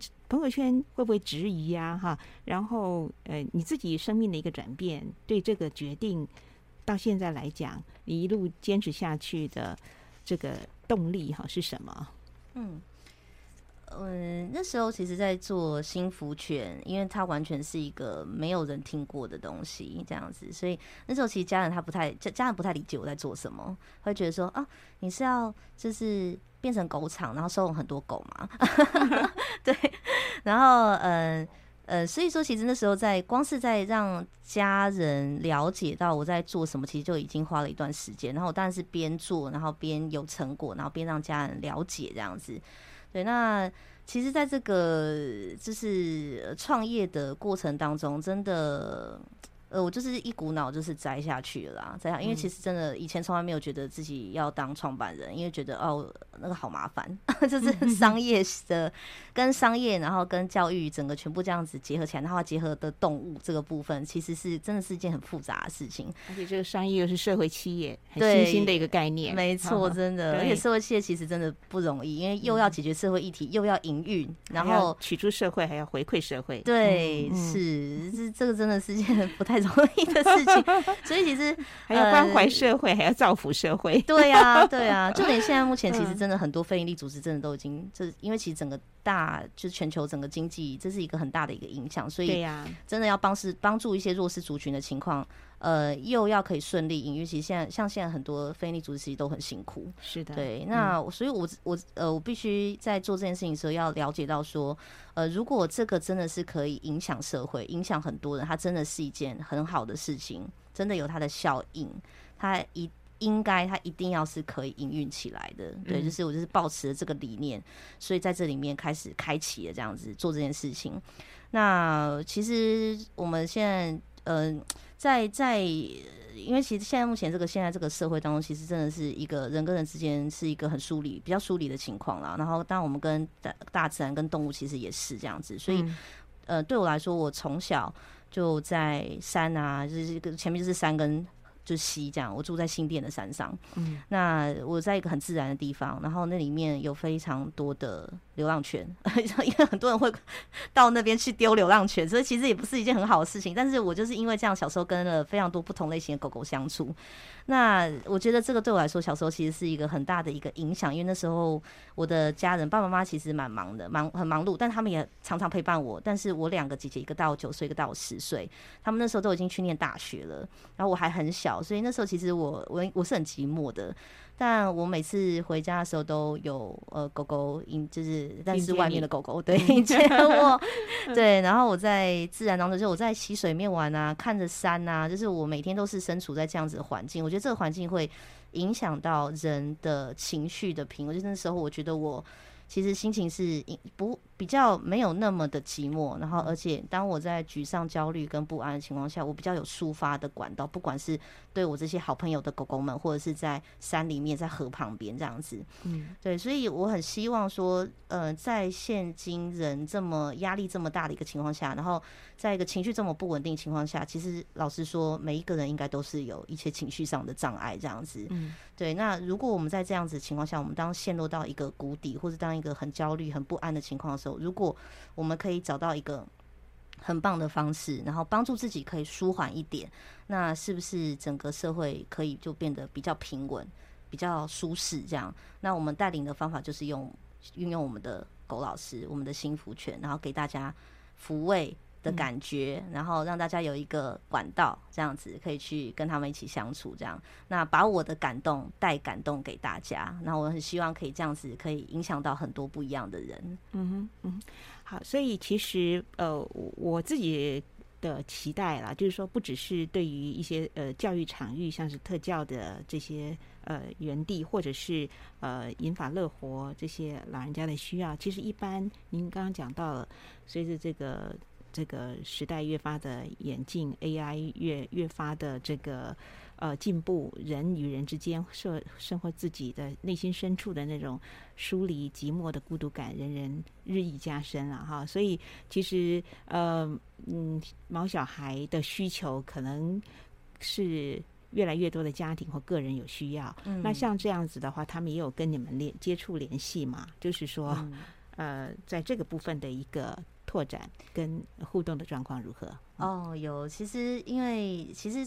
圈会不会质疑啊？哈，然后你自己生命的一个转变，对这个决定到现在来讲，你一路坚持下去的这个动力哈是什么？那时候其实在做幸福犬，因为它完全是一个没有人听过的东西这样子，所以那时候其实家人不太理解我在做什么，会觉得说啊，你是要就是变成狗场然后收容很多狗嘛对，然后所以说其实那时候在光是在让家人了解到我在做什么，其实就已经花了一段时间。然后我当然是边做，然后边有成果，然后边让家人了解这样子。对，那其实在这个就是创业的过程当中，真的我就是一股脑就是栽下去了啦，因为其实真的以前从来没有觉得自己要当创办人，因为觉得哦那个好麻烦就是商业的跟商业然后跟教育整个全部这样子结合起来，然后结合的动物这个部分其实是真的是一件很复杂的事情，而且这个商业又是社会企业很新兴的一个概念，没错，真的，而且社会企业其实真的不容易，因为又要解决社会议题，又要营运，然后取出社会还要回馈社会，对，是这个真的是件不太容易的事情，所以其实还要关怀社会，还要造福社会。对啊，对啊，就连现在目前其实真的很多非营利组织真的都已经，就是因为其实整个就是全球整个经济，这是一个很大的一个影响，所以真的要帮助一些弱势族群的情况，又要可以顺利营运。其实现在很多非营利组织其实都很辛苦，是的，对。那所以我必须在做这件事情的时候要了解到说，如果这个真的是可以影响社会、影响很多人，它真的是一件很好的事情，真的有它的效应，它一定要是可以营运起来的，对，就是我就是抱持了这个理念，所以在这里面开始开启了这样子做这件事情。那其实我们现在因为其实现在这个社会当中，其实真的是一个人跟人之间是一个很比较疏离的情况啦。然后当然我们跟大自然跟动物其实也是这样子，所以对我来说，我从小就在山啊，就是前面就是山跟就溪这样，我住在新店的山上，那我在一个很自然的地方，然后那里面有非常多的流浪犬，因为很多人会到那边去丢流浪犬，所以其实也不是一件很好的事情。但是我就是因为这样，小时候跟了非常多不同类型的狗狗相处，那我觉得这个对我来说，小时候其实是一个很大的一个影响，因为那时候我的家人爸爸妈妈其实蛮忙的，很忙碌，但他们也常常陪伴我。但是我两个姐姐，一个大我9岁，一个大我10岁，他们那时候都已经去念大学了，然后我还很小。所以那时候其实我是很寂寞的，但我每次回家的时候都有狗狗就是但是外面的狗狗对迎接我对，然后我在自然当中，就我在溪水面玩啊，看着山啊，就是我每天都是身处在这样子的环境。我觉得这个环境会影响到人的情绪的平衡，就是那时候我觉得我其实心情是比较没有那么的寂寞，然后而且当我在沮丧、焦虑跟不安的情况下，我比较有抒发的管道，不管是对我这些好朋友的狗狗们，或者是在山里面、在河旁边这样子。对，所以我很希望说，在现今人这么压力这么大的一个情况下，然后在一个情绪这么不稳定的情况下，其实老实说，每一个人应该都是有一些情绪上的障碍这样子。对，那如果我们在这样子的情况下，我们当陷落到一个谷底，或者当一个很焦虑、很不安的情况的时候，如果我们可以找到一个很棒的方式，然后帮助自己可以舒缓一点，那是不是整个社会可以就变得比较平稳、比较舒适这样？那我们带领的方法就是运用我们的狗老师、我们的幸福犬，然后给大家抚慰的感觉，然后让大家有一个管道，这样子可以去跟他们一起相处，这样那把我的感动带感动给大家，那我很希望可以这样子可以影响到很多不一样的人。好，所以其实我自己的期待啦，就是说不只是对于一些教育场域，像是特教的这些园地，或者是银发乐活这些老人家的需要，其实一般您刚刚讲到了，随着这个时代越发的演进， AI 越发的这个进步，人与人之间生活自己的内心深处的那种疏离、寂寞的孤独感，人人日益加深了哈。所以其实毛小孩的需求可能是越来越多的家庭或个人有需要。那像这样子的话，他们也有跟你们接触联系嘛？就是说，在这个部分的一个拓展跟互动的状况如何？有，其实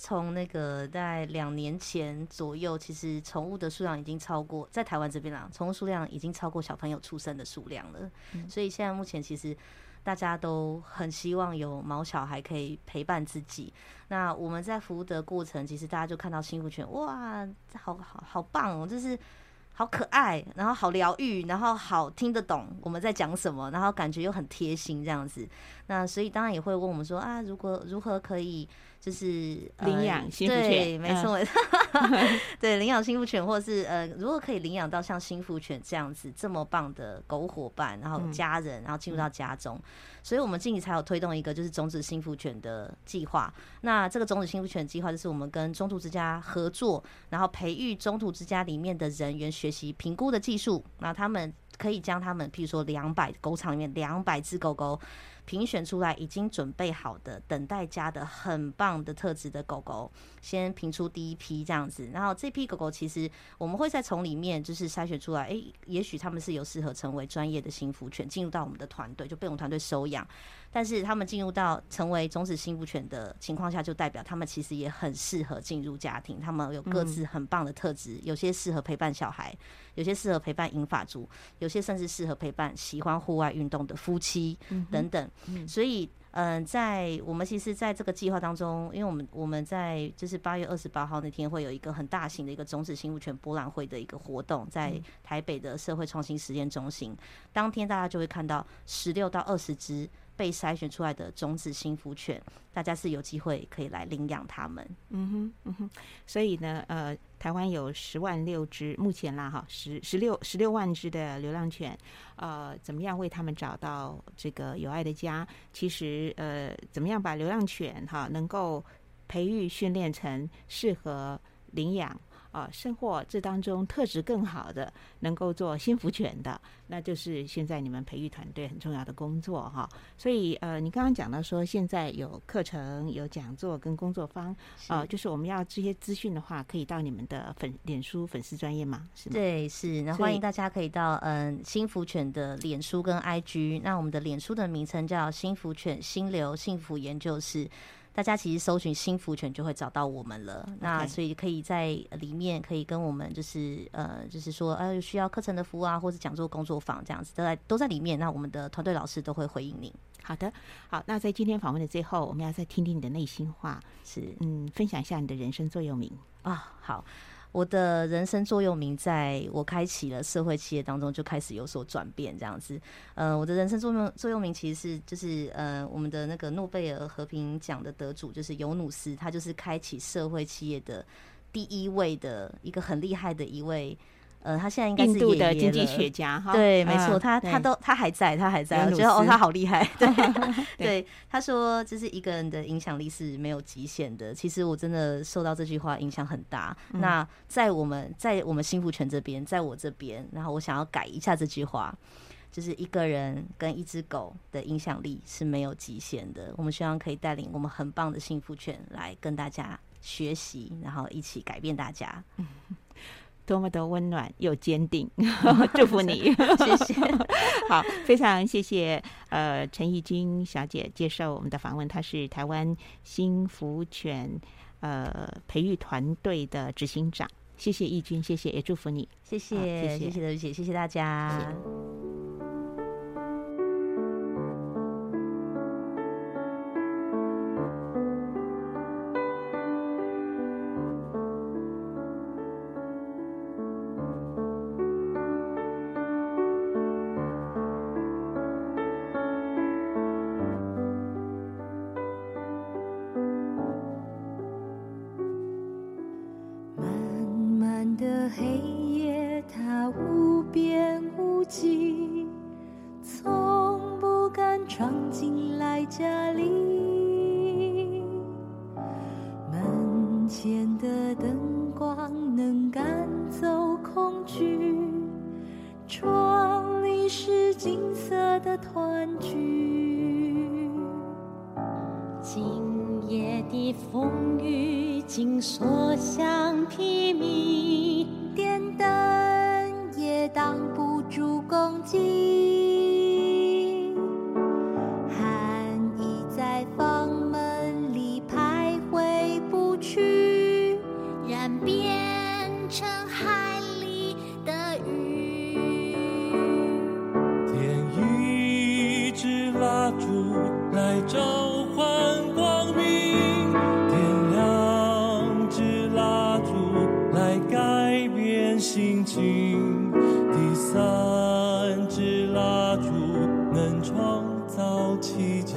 从那个大概2年前左右，其实宠物的数量已经超过，在台湾这边啦，宠物数量已经超过小朋友出生的数量了。所以现在目前其实大家都很希望有毛小孩可以陪伴自己。那我们在服务的过程，其实大家就看到幸福犬，哇，好棒哦，就是好可爱，然后好疗愈，然后好听得懂我们在讲什么，然后感觉又很贴心这样子。那所以当然也会问我们说啊，如何可以就是领养幸福犬，对，没错，对，领养幸福犬，或是如果可以领养到像幸福犬这样子这么棒的狗伙伴，然后家人，然后进入到家中。所以我们近期才有推动一个就是种子幸福犬的计划。那这个种子幸福犬计划就是我们跟中途之家合作，然后培育中途之家里面的人员学习评估的技术，那他们可以将他们譬如说200狗场里面200只狗狗评选出来，已经准备好的等待家的很棒的特质的狗狗，先评出第一批这样子。然后这批狗狗其实我们会再从里面就是筛选出来，也许他们是有适合成为专业的幸福犬，进入到我们的团队，就被我们团队收养。但是他们进入到成为种子幸福犬的情况下，就代表他们其实也很适合进入家庭，他们有各自很棒的特质，有些适合陪伴小孩，有些适合陪伴银发族，有些甚至适合陪伴喜欢户外运动的夫妻等等。所以在我们其实在这个计划当中，因为我们在就是8月28号那天会有一个很大型的一个种子幸福犬博览会的一个活动，在台北的社会创新实验中心。当天大家就会看到16到20只被筛选出来的种子幸福犬，大家是有机会可以来领养他们。所以呢，台湾有10万6只，目前啦哈，十六万只的流浪犬，怎么样为他们找到这个有爱的家？其实，怎么样把流浪犬哈能够培育训练成适合领养？生活这当中特质更好的，能够做幸福犬的，那就是现在你们培育团队很重要的工作哈。所以你刚刚讲到说现在有课程、有讲座跟工作坊，就是我们要这些资讯的话，可以到你们的脸书粉丝专页嘛，是吗？对，是。那欢迎大家可以到幸福犬的脸书跟 IG， 那我们的脸书的名称叫幸福犬心流幸福研究室。大家其实搜寻幸福犬就会找到我们了，那所以可以在里面可以跟我们就是就是说需要课程的服务啊，或是讲座、工作坊这样子，都在里面。那我们的团队老师都会回应您。好的，好，那在今天访问的最后，我们要再听听你的内心话，是分享一下你的人生座右铭啊。好。我的人生座右铭在我开启了社会企业当中就开始有所转变这样子。我的人生座右铭其实是就是我们的那个诺贝尔和平奖的得主就是尤努斯，他就是开启社会企业的第一位的一个很厉害的一位。他现在应该是印度的经济学家哈，对，没错，他还在，我觉得他好厉害。对，对，他说就是一个人的影响力是没有极限的。其实我真的受到这句话影响很大。那在我们幸福犬这边，在我这边，然后我想要改一下这句话，就是一个人跟一只狗的影响力是没有极限的。我们希望可以带领我们很棒的幸福犬来跟大家学习，然后一起改变大家。多么的温暖又坚定祝福你谢谢好，非常谢谢陈奕君小姐接受我们的访问，她是台湾幸福犬培育团队的执行长。谢谢奕君，谢谢，也祝福你。谢谢，谢谢刘姐，谢谢大家，谢谢。心情。第三支蜡烛能创造奇迹，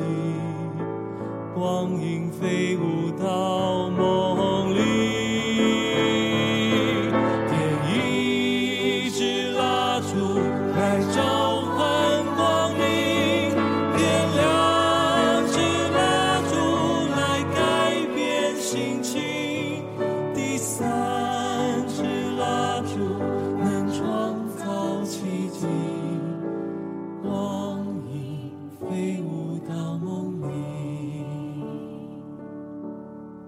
光影飞舞到梦里。点一支蜡烛来照亮光明，点两支蜡烛来改变心情。第三支蜡烛能创造奇迹，光影飞舞到梦里。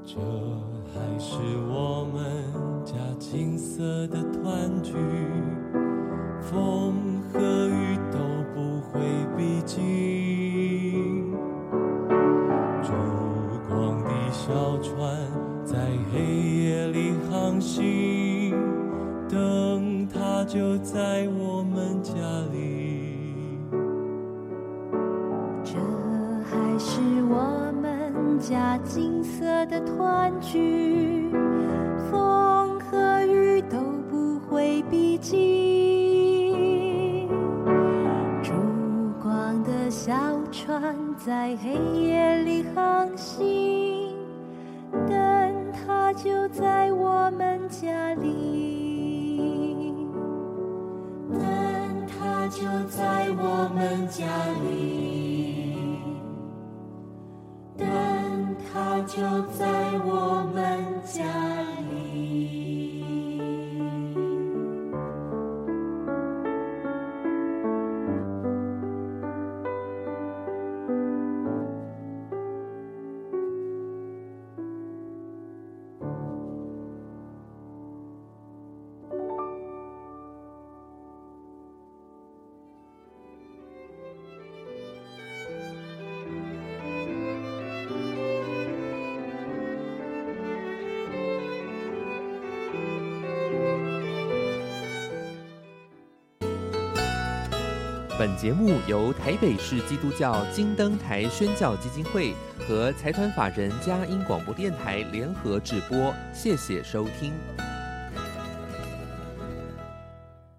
这还是我们家金色的团聚，风和雨都不会逼近。烛光的小船在黑夜里航行，灯塔就在我们家里。这还是我们家金色的团聚，风和雨都不会逼近。烛光的小船在黑夜里航行，灯塔就在我们家里，灯塔就在我们家里，灯塔就在我们家里。本节目由台北市基督教金灯台宣教基金会和财团法人佳音广播电台联合制播，谢谢收听。